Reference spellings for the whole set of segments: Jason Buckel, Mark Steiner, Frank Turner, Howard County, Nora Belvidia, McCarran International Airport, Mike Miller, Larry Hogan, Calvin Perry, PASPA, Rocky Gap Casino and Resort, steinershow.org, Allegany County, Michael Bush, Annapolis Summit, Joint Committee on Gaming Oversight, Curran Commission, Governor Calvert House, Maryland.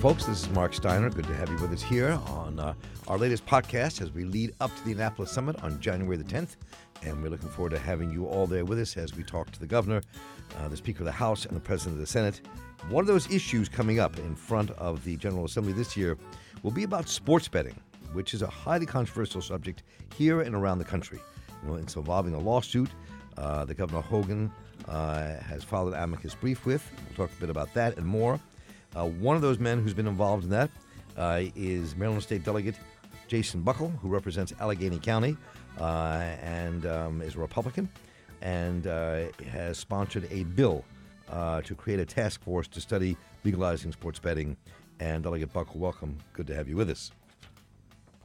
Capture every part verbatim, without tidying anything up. Welcome, folks. This is Mark Steiner. Good to have you with us here on uh, our latest podcast as we lead up to the Annapolis Summit on January the tenth. And we're looking forward to having you all there with us as we talk to the governor, uh, the Speaker of the House, and the President of the Senate. One of those issues coming up in front of the General Assembly this year will be about sports betting, which is a highly controversial subject here and around the country. You know, it's involving a lawsuit uh, that Governor Hogan uh, has filed an amicus brief with. We'll talk a bit about that and more. Uh, one of those men who's been involved in that uh, is Maryland State Delegate Jason Buckel, who represents Allegany County uh, and um, is a Republican, and uh, has sponsored a bill uh, to create a task force to study legalizing sports betting. And Delegate Buckel, welcome. Good to have you with us.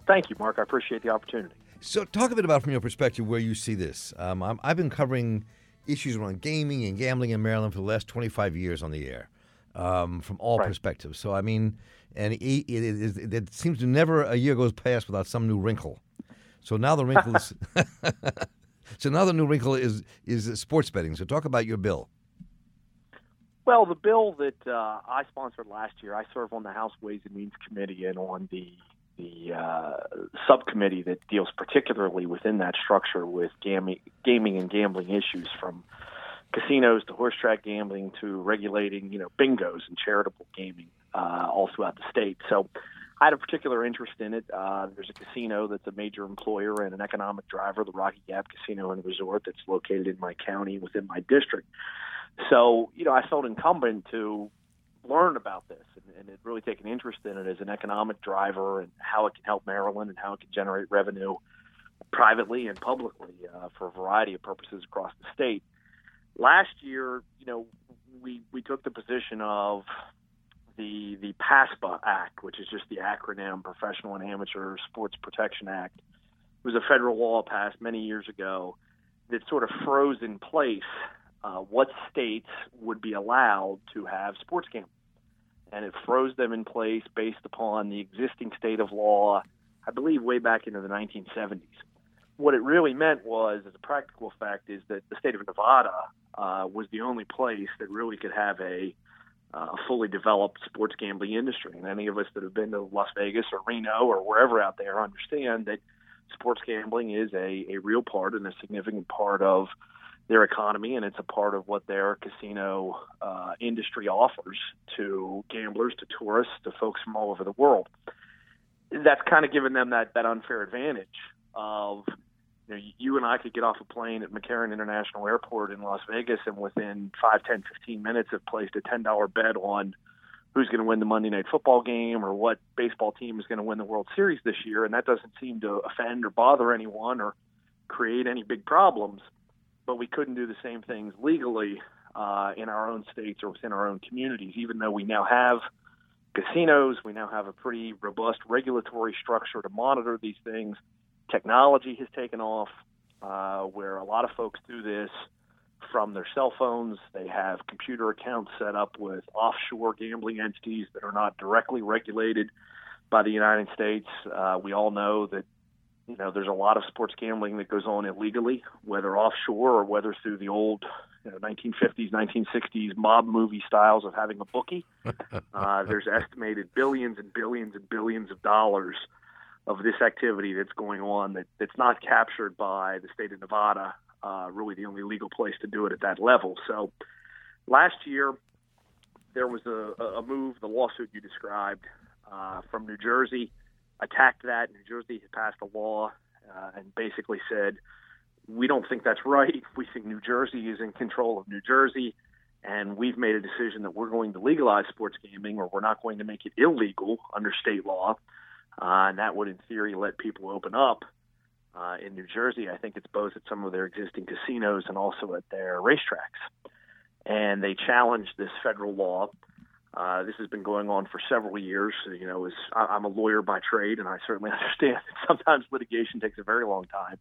Thank you, Mark. I appreciate the opportunity. So talk a bit about, from your perspective, where you see this. Um, I'm, I've been covering issues around gaming and gambling in Maryland for the last twenty-five years on the air. Um, from all right. perspectives. So, I mean, and it, it, it, it, it seems to never a year goes past without some new wrinkle. So now the wrinkle is, so now the new wrinkle is, is sports betting. So talk about your bill. Well, the bill that uh, I sponsored last year, I serve on the House Ways and Means Committee and on the, the uh, subcommittee that deals particularly within that structure with gaming, gaming and gambling issues, from casinos to horse track gambling to regulating, you know, bingos and charitable gaming uh, all throughout the state. So I had a particular interest in it. Uh, there's a casino that's a major employer and an economic driver, the Rocky Gap Casino and Resort, that's located in my county within my district. So, you know, I felt incumbent to learn about this and, and it really take an interest in it as an economic driver and how it can help Maryland and how it can generate revenue privately and publicly uh, for a variety of purposes across the state. Last year, you know, we, we took the position of the the PASPA Act, which is just the acronym Professional and Amateur Sports Protection Act. It was a federal law passed many years ago that sort of froze in place uh, what states would be allowed to have sports gambling. And it froze them in place based upon the existing state of law, I believe, way back into the nineteen seventies. What it really meant was, as a practical fact, is that the state of Nevada Uh, was the only place that really could have a uh, fully developed sports gambling industry. And any of us that have been to Las Vegas or Reno or wherever out there understand that sports gambling is a, a real part and a significant part of their economy, and it's a part of what their casino uh, industry offers to gamblers, to tourists, to folks from all over the world. That's kind of given them that, that unfair advantage of, you know, you and I could get off a plane at McCarran International Airport in Las Vegas, and within five, ten, fifteen minutes have placed a ten dollar bet on who's going to win the Monday night football game or what baseball team is going to win the World Series this year. And that doesn't seem to offend or bother anyone or create any big problems. But we couldn't do the same things legally uh, in our own states or within our own communities, even though we now have casinos. We now have a pretty robust regulatory structure to monitor these things. Technology has taken off uh, where a lot of folks do this from their cell phones. They have computer accounts set up with offshore gambling entities that are not directly regulated by the United States. Uh, we all know that, you know, there's a lot of sports gambling that goes on illegally, whether offshore or whether through the old, you know, nineteen fifties, nineteen sixties mob movie styles of having a bookie. Uh, there's estimated billions and billions and billions of dollars of this activity that's going on that, that's not captured by the state of Nevada, uh, really the only legal place to do it at that level. So last year, there was a, a move, the lawsuit you described, uh, from New Jersey, attacked that. New Jersey had passed a law uh, and basically said, we don't think that's right. We think New Jersey is in control of New Jersey, and we've made a decision that we're going to legalize sports gaming, or we're not going to make it illegal under state law. Uh, and that would, in theory, let people open up uh, in New Jersey. I think it's both at some of their existing casinos and also at their racetracks. And they challenged this federal law. Uh, this has been going on for several years. You know, as I'm a lawyer by trade, and I certainly understand that sometimes litigation takes a very long time.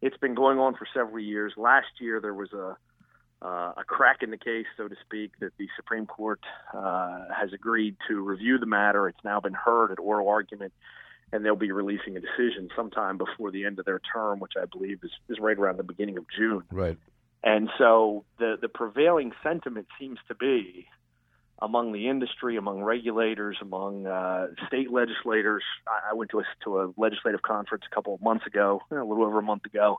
It's been going on for several years. Last year, there was a uh, a crack in the case, so to speak, that the Supreme Court uh, has agreed to review the matter. It's now been heard at oral argument, and they'll be releasing a decision sometime before the end of their term, which I believe is, is right around the beginning of June. Right. And so the, the prevailing sentiment seems to be among the industry, among regulators, among uh, state legislators. I, I went to a, to a legislative conference a couple of months ago, a little over a month ago,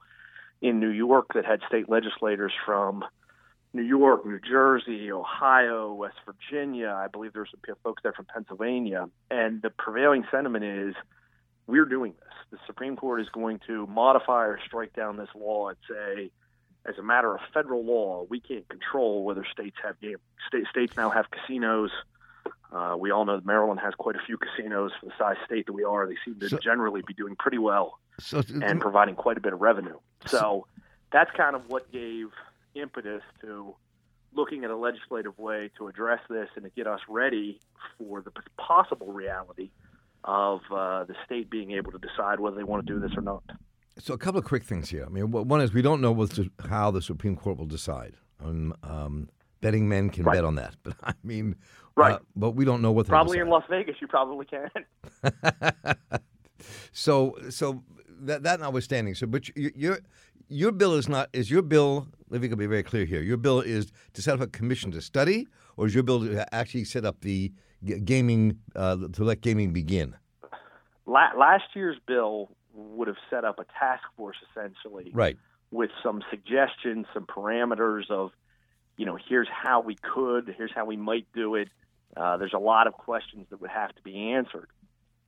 in New York that had state legislators from New York, New Jersey, Ohio, West Virginia. I believe there's some folks there from Pennsylvania. And the prevailing sentiment is, we're doing this. The Supreme Court is going to modify or strike down this law and say, as a matter of federal law, we can't control whether states have game. State, states now have casinos. Uh, we all know that Maryland has quite a few casinos for the size state that we are. They seem to so, generally be doing pretty well so, and providing quite a bit of revenue. So, so that's kind of what gave impetus to looking at a legislative way to address this and to get us ready for the possible reality of uh, the state being able to decide whether they want to do this or not. So a couple of quick things here. I mean, one is we don't know what to, how the Supreme Court will decide. Um, um, betting men can right. bet on that, but I mean, right? Uh, but we don't know what. Probably in Las Vegas, you probably can. so, so that that notwithstanding, so but you, your your bill is not is your bill. Let me be very clear here. Your bill is to set up a commission to study, or is your bill to actually set up the gaming uh, to let gaming begin? La- last year's bill would have set up a task force, essentially, right, with some suggestions, some parameters of, you know, here's how we could, here's how we might do it. Uh, there's a lot of questions that would have to be answered.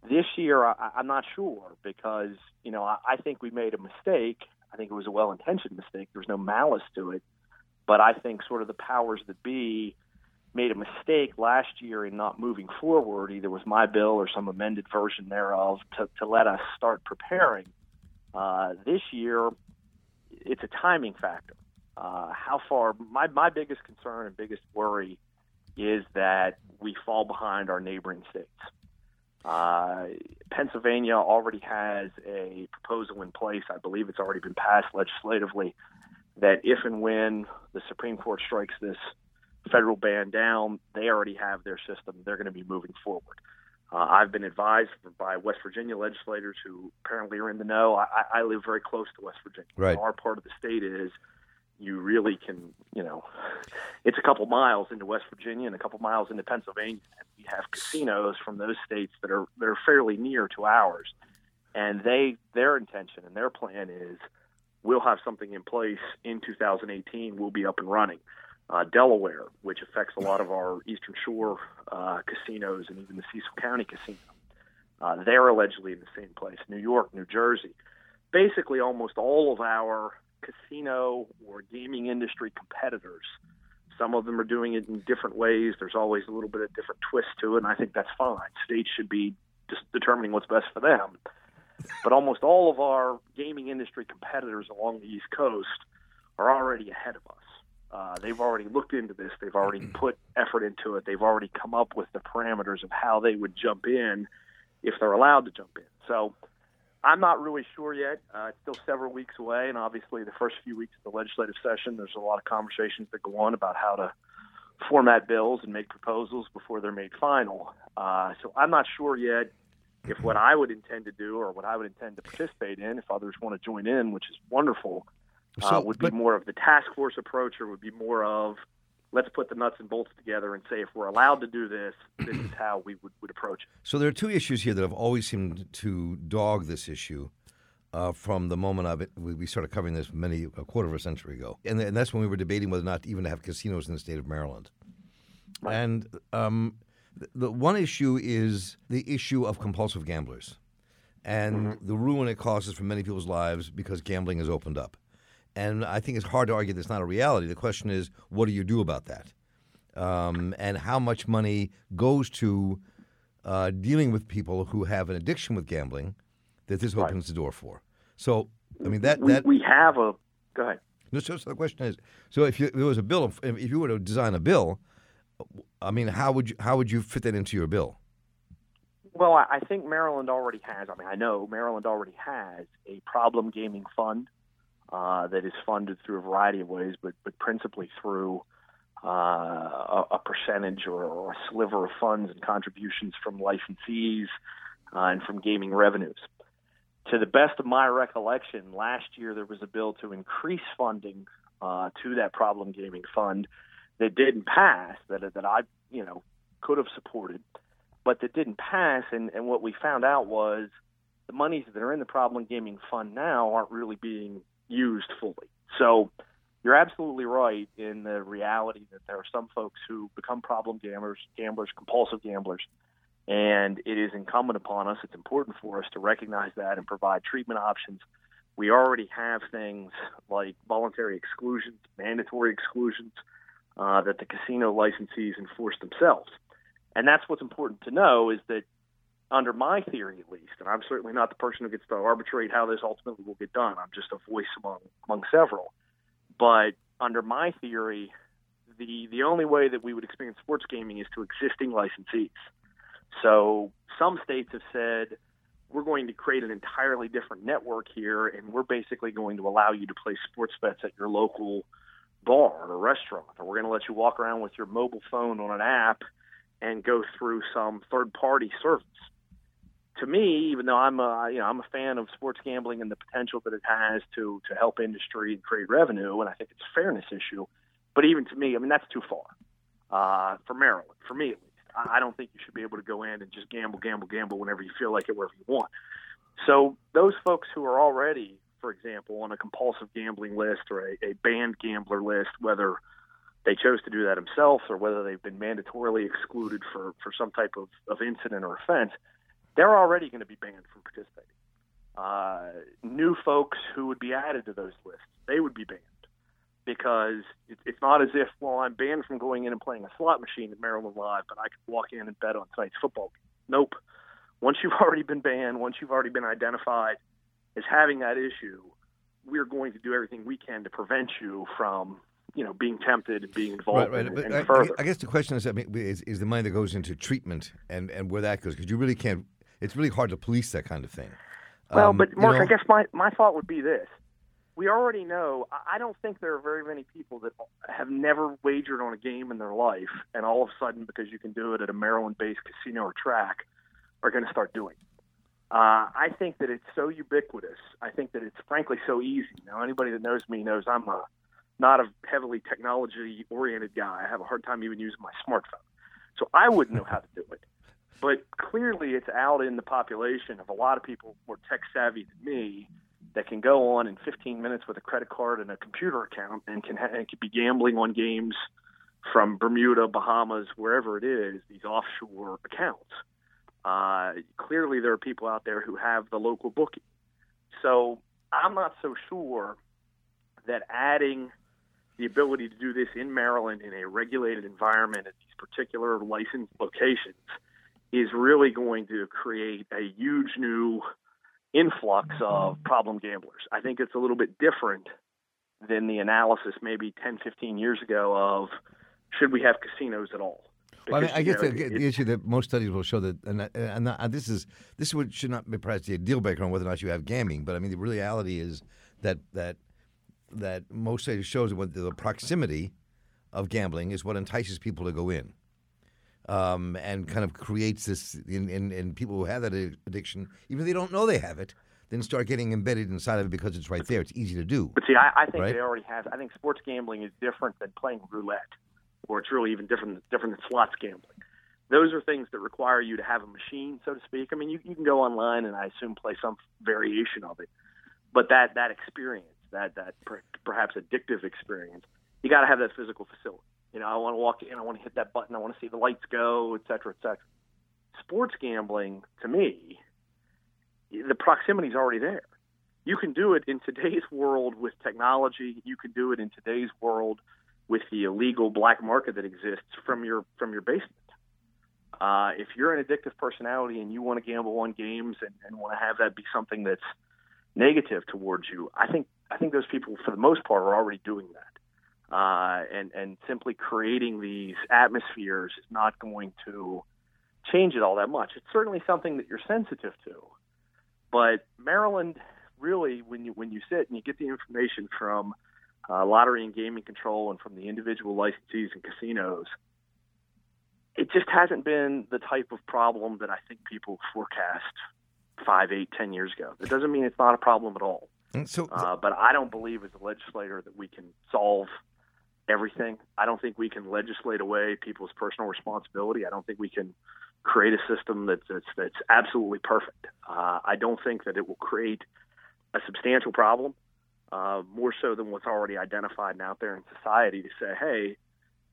This year, I, I'm not sure because, you know, I, I think we made a mistake. I think it was a well-intentioned mistake. There was no malice to it. But I think sort of the powers that be made a mistake last year in not moving forward, either with my bill or some amended version thereof, to, to let us start preparing. Uh, this year, it's a timing factor. Uh, how far my, my biggest concern and biggest worry is that we fall behind our neighboring states. Uh, Pennsylvania already has a proposal in place. I believe it's already been passed legislatively that if and when the Supreme Court strikes this federal ban down, they already have their system. They're going to be moving forward. Uh, I've been advised by West Virginia legislators who apparently are in the know. I, I live very close to West Virginia. Right. Our part of the state is you really can, you know, it's a couple miles into West Virginia and a couple miles into Pennsylvania. And we have casinos from those states that are they're fairly near to ours. And they their intention and their plan is we'll have something in place in two thousand eighteen. We'll be up and running. Uh, Delaware, which affects a lot of our Eastern Shore uh, casinos and even the Cecil County Casino. Uh, they're allegedly in the same place. New York, New Jersey. Basically, almost all of our casino or gaming industry competitors, some of them are doing it in different ways. There's always a little bit of different twist to it, and I think that's fine. States should be just determining what's best for them. But almost all of our gaming industry competitors along the East Coast are already ahead of us. Uh, they've already looked into this. They've already put effort into it. They've already come up with the parameters of how they would jump in if they're allowed to jump in. So I'm not really sure yet. Uh, it's still several weeks away, and obviously the first few weeks of the legislative session, there's a lot of conversations that go on about how to format bills and make proposals before they're made final. Uh, so I'm not sure yet if what I would intend to do or what I would intend to participate in, if others want to join in, which is wonderful. So, uh, would be but, more of the task force approach, or would be more of let's put the nuts and bolts together and say if we're allowed to do this, this is how we would, would approach it. So there are two issues here that have always seemed to dog this issue uh, from the moment of it. We, we started covering this many a quarter of a century ago, and, and that's when we were debating whether or not even to have casinos in the state of Maryland. Right. And um, the, the one issue is the issue of compulsive gamblers and mm-hmm. the ruin it causes for many people's lives because gambling has opened up. And I think it's hard to argue that's not a reality. The question is, what do you do about that? Um, and how much money goes to uh, dealing with people who have an addiction with gambling that this opens right. the door for? So, I mean, that... We, that, we have a... Go ahead. No, so, so the question is, so if, you, if there was a bill, if you were to design a bill, I mean, how would you, how would you fit that into your bill? Well, I think Maryland already has, I mean, I know Maryland already has a problem gaming fund. Uh, that is funded through a variety of ways, but but principally through uh, a, a percentage or, or a sliver of funds and contributions from licensees uh, and from gaming revenues. To the best of my recollection, last year there was a bill to increase funding uh, to that problem gaming fund that didn't pass, that that I you know, could have supported, but that didn't pass. And, and what we found out was the monies that are in the Problem Gaming Fund now aren't really being used fully. So you're absolutely right in the reality that there are some folks who become problem gamblers, gamblers, compulsive gamblers, and it is incumbent upon us, it's important for us to recognize that and provide treatment options. We already have things like voluntary exclusions, mandatory exclusions, uh, that the casino licensees enforce themselves. And that's what's important to know, is that under my theory at least, and I'm certainly not the person who gets to arbitrate how this ultimately will get done, I'm just a voice among, among several, but under my theory, the, the only way that we would expand sports gaming is to existing licensees. So some states have said, we're going to create an entirely different network here, and we're basically going to allow you to play sports bets at your local bar or restaurant, or we're going to let you walk around with your mobile phone on an app and go through some third-party service. To me, even though I'm a, you know, I'm a fan of sports gambling and the potential that it has to, to help industry and create revenue, and I think it's a fairness issue, but even to me, I mean, that's too far uh, for Maryland, for me at least. I don't think you should be able to go in and just gamble, gamble, gamble whenever you feel like it, wherever you want. So those folks who are already, for example, on a compulsive gambling list or a, a banned gambler list, whether they chose to do that themselves or whether they've been mandatorily excluded for, for some type of, of incident or offense, they're already going to be banned from participating. Uh, new folks who would be added to those lists, they would be banned. Because it's not as if, well, I'm banned from going in and playing a slot machine at Maryland Live, but I could walk in and bet on tonight's football game. Nope. Once you've already been banned, once you've already been identified as having that issue, we're going to do everything we can to prevent you from, you know, being tempted and being involved right, right. In, in further. I guess the question is, I mean, is, is the money that goes into treatment and, and where that goes? Because you really can't – it's really hard to police that kind of thing. Well, um, but, Mark, you know, I guess my, my thought would be this. We already know, I don't think there are very many people that have never wagered on a game in their life, and all of a sudden, because you can do it at a Maryland-based casino or track, are going to start doing it. Uh, I think that it's so ubiquitous. I think that it's, frankly, so easy. Now, anybody that knows me knows I'm a, not a heavily technology-oriented guy. I have a hard time even using my smartphone. So I wouldn't know how to do it. But clearly, it's out in the population of a lot of people more tech-savvy than me, that can go on in fifteen minutes with a credit card and a computer account and can, ha- and can be gambling on games from Bermuda, Bahamas, wherever it is, these offshore accounts. Uh, clearly, there are people out there who have the local bookie. So I'm not so sure that adding the ability to do this in Maryland in a regulated environment at these particular licensed locations is really going to create a huge new influx of problem gamblers. I think it's a little bit different than the analysis maybe ten, fifteen years ago of should we have casinos at all? Because, well, I, mean, I guess know, the, the issue that most studies will show that, and, and, and this is this would should not be perhaps a deal breaker on whether or not you have gaming, but I mean the reality is that that that most studies shows that the proximity of gambling is what entices people to go in. Um, and kind of creates this, in, in, in people who have that addiction, even if they don't know they have it, then start getting embedded inside of it because it's right there. It's easy to do. But see, I, I think right? they already have. I think sports gambling is different than playing roulette, or it's really even different different than slots gambling. Those are things that require you to have a machine, so to speak. I mean, you, you can go online and I assume play some variation of it, but that that experience, that that per, perhaps addictive experience, you got to have that physical facility. You know, I want to walk in, I want to hit that button, I want to see the lights go, et cetera, et cetera. Sports gambling, to me, the proximity is already there. You can do it in today's world with technology. You can do it in today's world with the illegal black market that exists from your from your basement. Uh, if you're an addictive personality and you want to gamble on games and, and want to have that be something that's negative towards you, I think I think those people, for the most part, are already doing that. Uh, and, and simply creating these atmospheres is not going to change it all that much. It's certainly something that you're sensitive to. But Maryland, really, when you when you sit and you get the information from uh, Lottery and Gaming Control and from the individual licensees and casinos, it just hasn't been the type of problem that I think people forecast five, eight, ten years ago. That doesn't mean it's not a problem at all. So, uh, but I don't believe as a legislator that we can solve everything. I don't think we can legislate away people's personal responsibility. I don't think we can create a system that's that's, that's absolutely perfect. Uh, I don't think that it will create a substantial problem, uh, more so than what's already identified and out there in society to say, hey,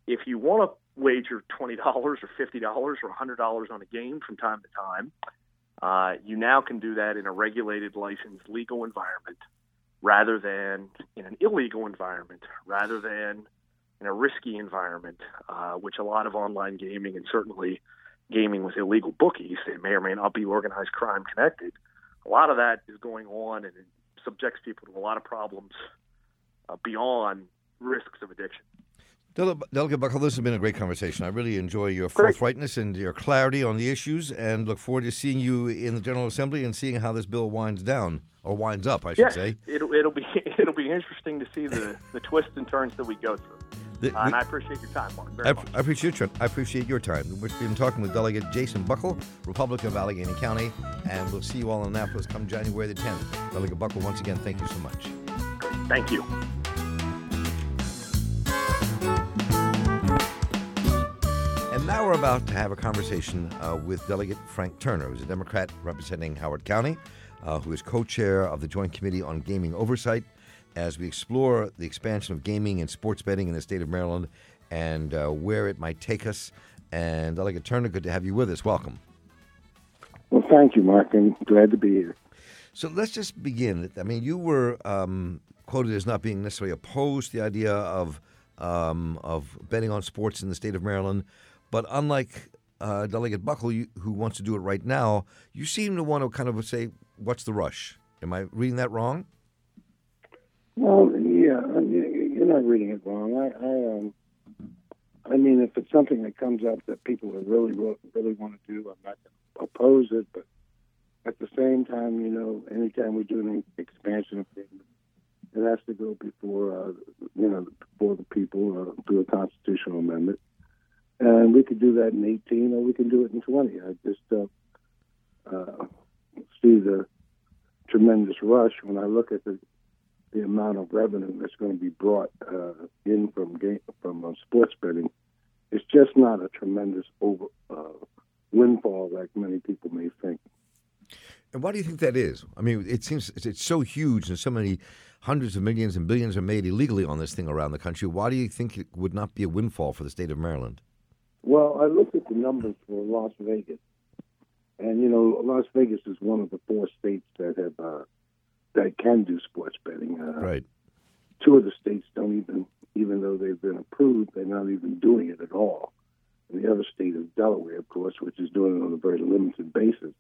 if you want to wager twenty dollars or fifty dollars or one hundred dollars on a game from time to time, uh, you now can do that in a regulated, licensed, legal environment rather than in an illegal environment, rather than in a risky environment, uh, which a lot of online gaming and certainly gaming with illegal bookies that may or may not be organized crime connected, a lot of that is going on and it subjects people to a lot of problems uh, beyond risks of addiction. Delegate Buckel, this has been a great conversation. I really enjoy your forthrightness and your clarity on the issues and look forward to seeing you in the General Assembly and seeing how this bill winds down, or winds up, I should yeah, say. It'll, it'll be it'll be interesting to see the, the twists and turns that we go through. The, uh, we, and I appreciate your time, Mark. Very I, much. I appreciate your, I appreciate your time. We've been talking with Delegate Jason Buckel, Republican of Allegheny County, and we'll see you all in Annapolis come January the tenth. Delegate Buckel, once again, thank you so much. Thank you. And now we're about to have a conversation uh, with Delegate Frank Turner, who's a Democrat representing Howard County, uh, who is co-chair of the Joint Committee on Gaming Oversight, as we explore the expansion of gaming and sports betting in the state of Maryland and uh, where it might take us. And Delegate Turner, good to have you with us. Welcome. Well, thank you, Mark. I'm glad to be here. So let's just begin. I mean, you were um, quoted as not being necessarily opposed to the idea of um, of betting on sports in the state of Maryland. But unlike uh, Delegate Buckel, you, who wants to do it right now, you seem to want to kind of say, what's the rush? Am I reading that wrong? Well, yeah, I mean, you're not reading it wrong. I I, um, I mean, if it's something that comes up that people really, really want to do, I'm not going to oppose it. But at the same time, you know, anytime we do an expansion of things, it has to go before, uh, you know, before the people uh, do a constitutional amendment. And we could do that in eighteen, or we can do it in twenty. I just uh, uh, see the tremendous rush when I look at the, the amount of revenue that's going to be brought uh, in from game, from uh, sports betting. It's just not a tremendous over, uh, windfall like many people may think. And why do you think that is? I mean, it seems it's so huge, and so many hundreds of millions and billions are made illegally on this thing around the country. Why do you think it would not be a windfall for the state of Maryland? Well, I looked at the numbers for Las Vegas, and you know, Las Vegas is one of the four states that have uh, that can do sports betting. Uh, right. Two of the states don't even, even though they've been approved, they're not even doing it at all. And the other state is Delaware, of course, which is doing it on a very limited basis.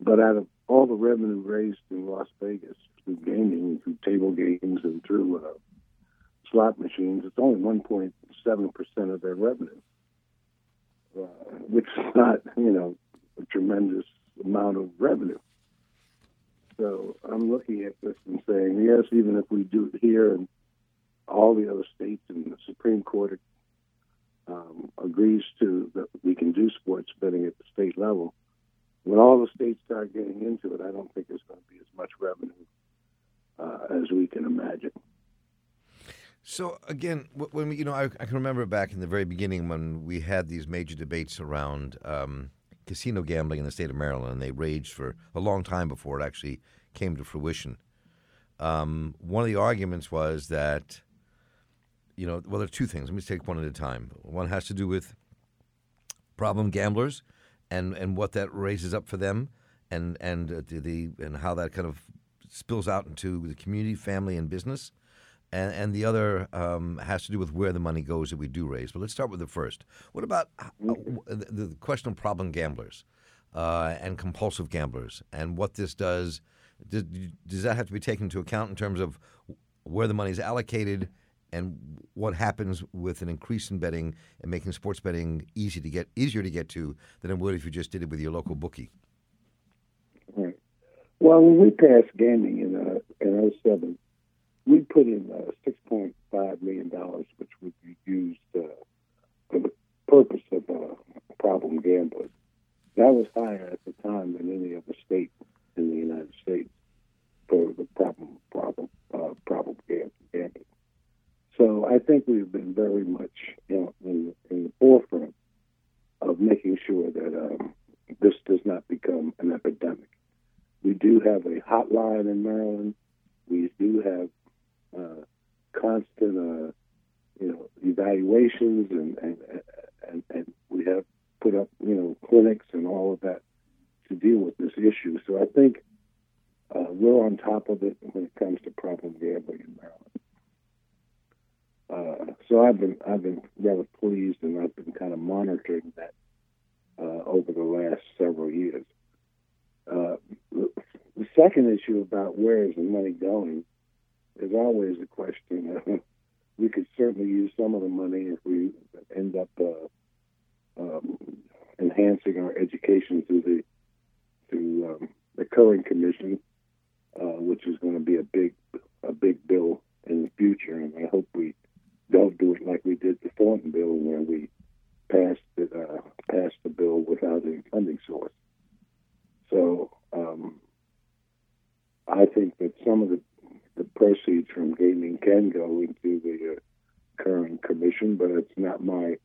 But out of all the revenue raised in Las Vegas through gaming, through table games, and through uh, slot machines, it's only one point seven percent of their revenue. Uh, which is not, you know, a tremendous amount of revenue. So I'm looking at this and saying, yes, even if we do it here and all the other states and the Supreme Court um, agrees to that we can do sports betting at the state level, when all the states start getting into it, I don't think there's going to be as much revenue uh, as we can imagine. So, again, when we, you know, I, I can remember back in the very beginning when we had these major debates around um, casino gambling in the state of Maryland, and they raged for a long time before it actually came to fruition. Um, one of the arguments was that, you know, well, there are two things. Let me take one at a time. One has to do with problem gamblers and, and what that raises up for them and, and, uh, the, and how that kind of spills out into the community, family, and business. And, and the other um, has to do with where the money goes that we do raise. But let's start with the first. What about uh, the, the question of problem gamblers uh, and compulsive gamblers and what this does? Does, does that have to be taken into account in terms of where the money is allocated and what happens with an increase in betting and making sports betting easy to get, easier to get to than it would if you just did it with your local bookie? Right. Well, when we passed gaming in in oh seven, we put in uh, six point five million dollars, which would be used uh, for the purpose of uh, problem gambling. That was higher at the time than any other state in the United States for the problem problem uh, problem gambling. So I think we've been very much you know, in, in the forefront of making sure that um, this does not become an epidemic. We do have a hotline in Maryland. We do have uh, constant, uh, you know, evaluations, and and, and and we have put up, you know, clinics and all of that to deal with this issue. So I think uh, we're on top of it when it comes to problem gambling in Maryland. Uh, so I've been I've been rather pleased, and I've been kind of monitoring that uh, over the last several years. Uh, the second issue about where is the money going is always a question. We could certainly use some of the money if we end up uh, um, enhancing our education through the through um, the Curran Commission, uh, which is going to be a big a big bill in the future, and I hope we don't do it like we did the Thornton bill, where we passed it, uh, passed the bill without any funding source. So um, I think that some of the, the proceeds from gaming can go into the uh, current commission, but it's not my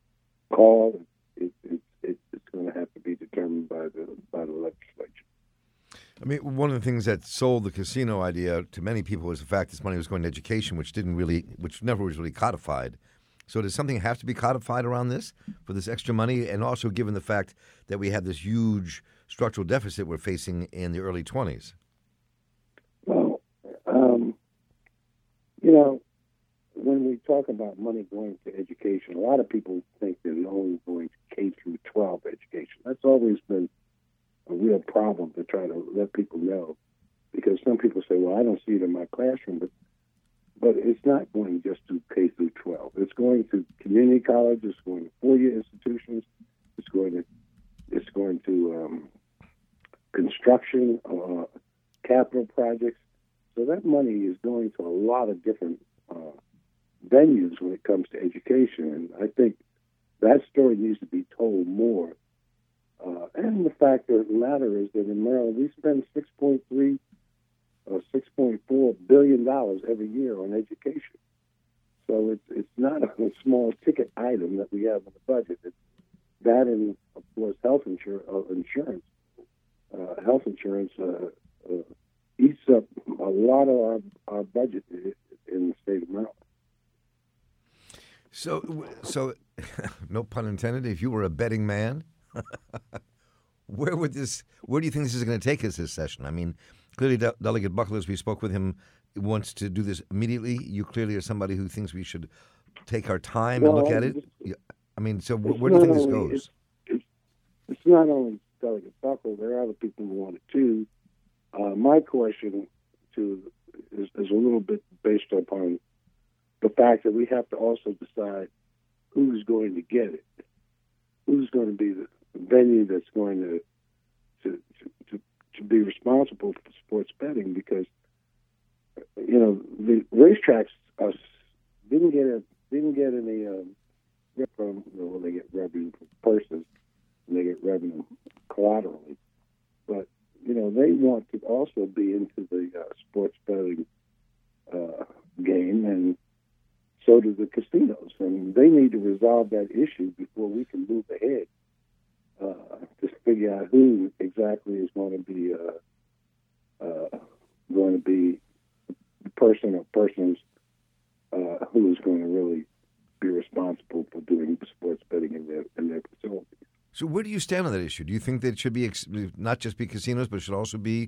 call. It, it, it, it's going to have to be determined by the by the legislature. I mean, one of the things that sold the casino idea to many people was the fact this money was going to education, which didn't really, which never was really codified. So does something have to be codified around this for this extra money? And also given the fact that we have this huge structural deficit we're facing in the early twenties? Well, um, you know, when we talk about money going to education, a lot of people think that it's only going to K through twelve education. That's always been a real problem to try to let people know, because some people say, well, I don't see it in my classroom, but But it's not going just to K through twelve. It's going to community colleges. It's going to four-year institutions. It's going to it's going to um, construction, uh, capital projects. So that money is going to a lot of different uh, venues when it comes to education. And I think that story needs to be told more. Uh, and the fact of the matter is that in Maryland, we spend six point three Uh, six point four billion dollars every year on education. So it's it's not a, a small ticket item that we have in the budget. It's that, and of course health insur- uh, insurance. Uh, health insurance uh, uh, eats up a lot of our, our budget in the state of Maryland. So, so no pun intended, if you were a betting man, where would this? Where do you think this is going to take us this session? I mean, clearly, De- Delegate Buckel, as we spoke with him, wants to do this immediately. You clearly are somebody who thinks we should take our time well, and look at it. I mean, so wh- where do you think only, this goes? It's, it's, it's not only Delegate Buckel. There are other people who want it, too. Uh, my question, too, is, is a little bit based upon the fact that we have to also decide who's going to get it, who's going to be the venue that's going to to, to, to to be responsible for sports betting, because, you know, the racetracks us didn't get a, didn't get any um, from well, they get revenue from purses, and they get revenue collaterally, but you know they want to also be into the uh, sports betting uh, game, and so do the casinos, and they need to resolve that issue before we can move ahead. Uh, to figure out who exactly is going to be uh, uh, going to be the person or persons uh, who is going to really be responsible for doing sports betting in their in their facilities. So, where do you stand on that issue? Do you think that it should be ex- not just be casinos, but it should also be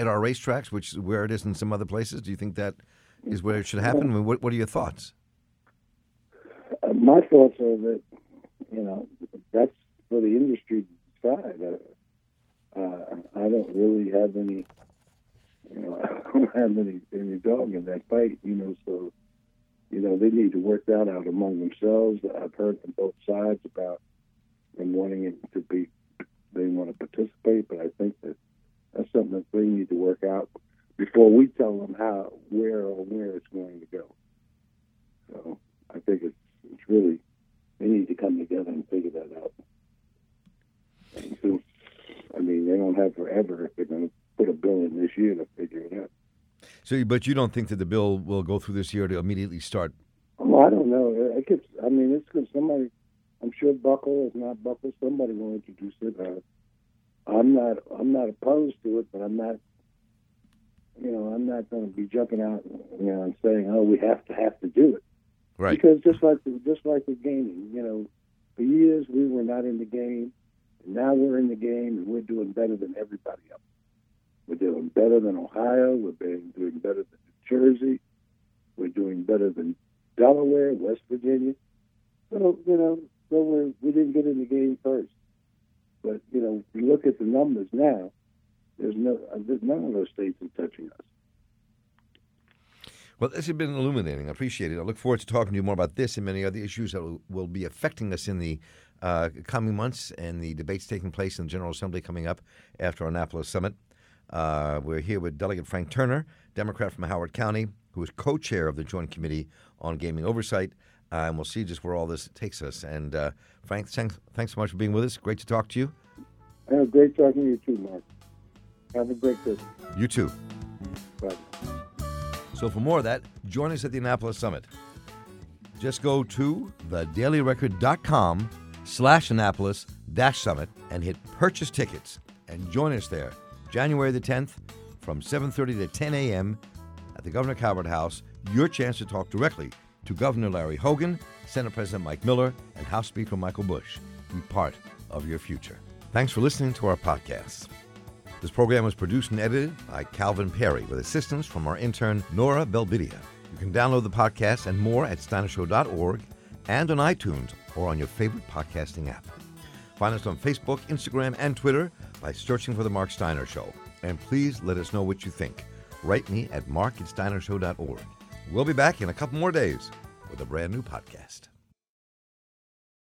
at our racetracks, which is where it is in some other places? Do you think that is where it should happen? I mean, what, what are your thoughts? Uh, my thoughts are that you know that's. For the industry side, uh, uh, I don't really have any, you know, I don't have any, any dog in that fight, you know, so, you know, they need to work that out among themselves. I've heard from both sides about them wanting it to be, they want to participate, but I think that that's something that they need to work out before we tell them how, where or where it's going to go. So I think it's, it's really, they need to come together and figure that out. I mean, they don't have forever if they're going to put a bill in this year to figure it out. So, but you don't think that the bill will go through this year to immediately start? Well, I don't know. know, it gets, I mean, it's good. Somebody, I'm sure Buckel, if not Buckel, somebody will introduce it. Uh, I'm not, I'm not opposed to it, but I'm not, you know, I'm not going to be jumping out, you know, and saying, oh, we have to have to do it. Right. Because just like the, just like the gaming, you know, for years we were not in the game, and now we're in the game, and we're doing better than everybody else. We're doing better than Ohio. We're being, doing better than New Jersey. We're doing better than Delaware, West Virginia. So, you know, so we're, we didn't get in the game first. But, you know, if you look at the numbers now, there's no, none of those states are touching us. Well, this has been illuminating. I appreciate it. I look forward to talking to you more about this and many other issues that will be affecting us in the uh, coming months and the debates taking place in the General Assembly coming up after Annapolis Summit. Uh, we're here with Delegate Frank Turner, Democrat from Howard County, who is co-chair of the Joint Committee on Gaming Oversight, uh, and we'll see just where all this takes us. And, uh, Frank, thanks, thanks so much for being with us. Great to talk to you. I had a great talking to you, too, Mark. Have a great day. You, too. Bye. So for more of that, join us at the Annapolis Summit. Just go to thedailyrecord.com slash Annapolis dash summit and hit purchase tickets and join us there January the tenth from seven thirty to ten a.m. at the Governor Calvert House, your chance to talk directly to Governor Larry Hogan, Senate President Mike Miller, and House Speaker Michael Bush. Be part of your future. Thanks for listening to our podcast. This program was produced and edited by Calvin Perry with assistance from our intern, Nora Belvidia. You can download the podcast and more at steiner show dot org and on iTunes or on your favorite podcasting app. Find us on Facebook, Instagram, and Twitter by searching for The Mark Steiner Show. And please let us know what you think. Write me at mark at steiner show dot org. We'll be back in a couple more days with a brand new podcast.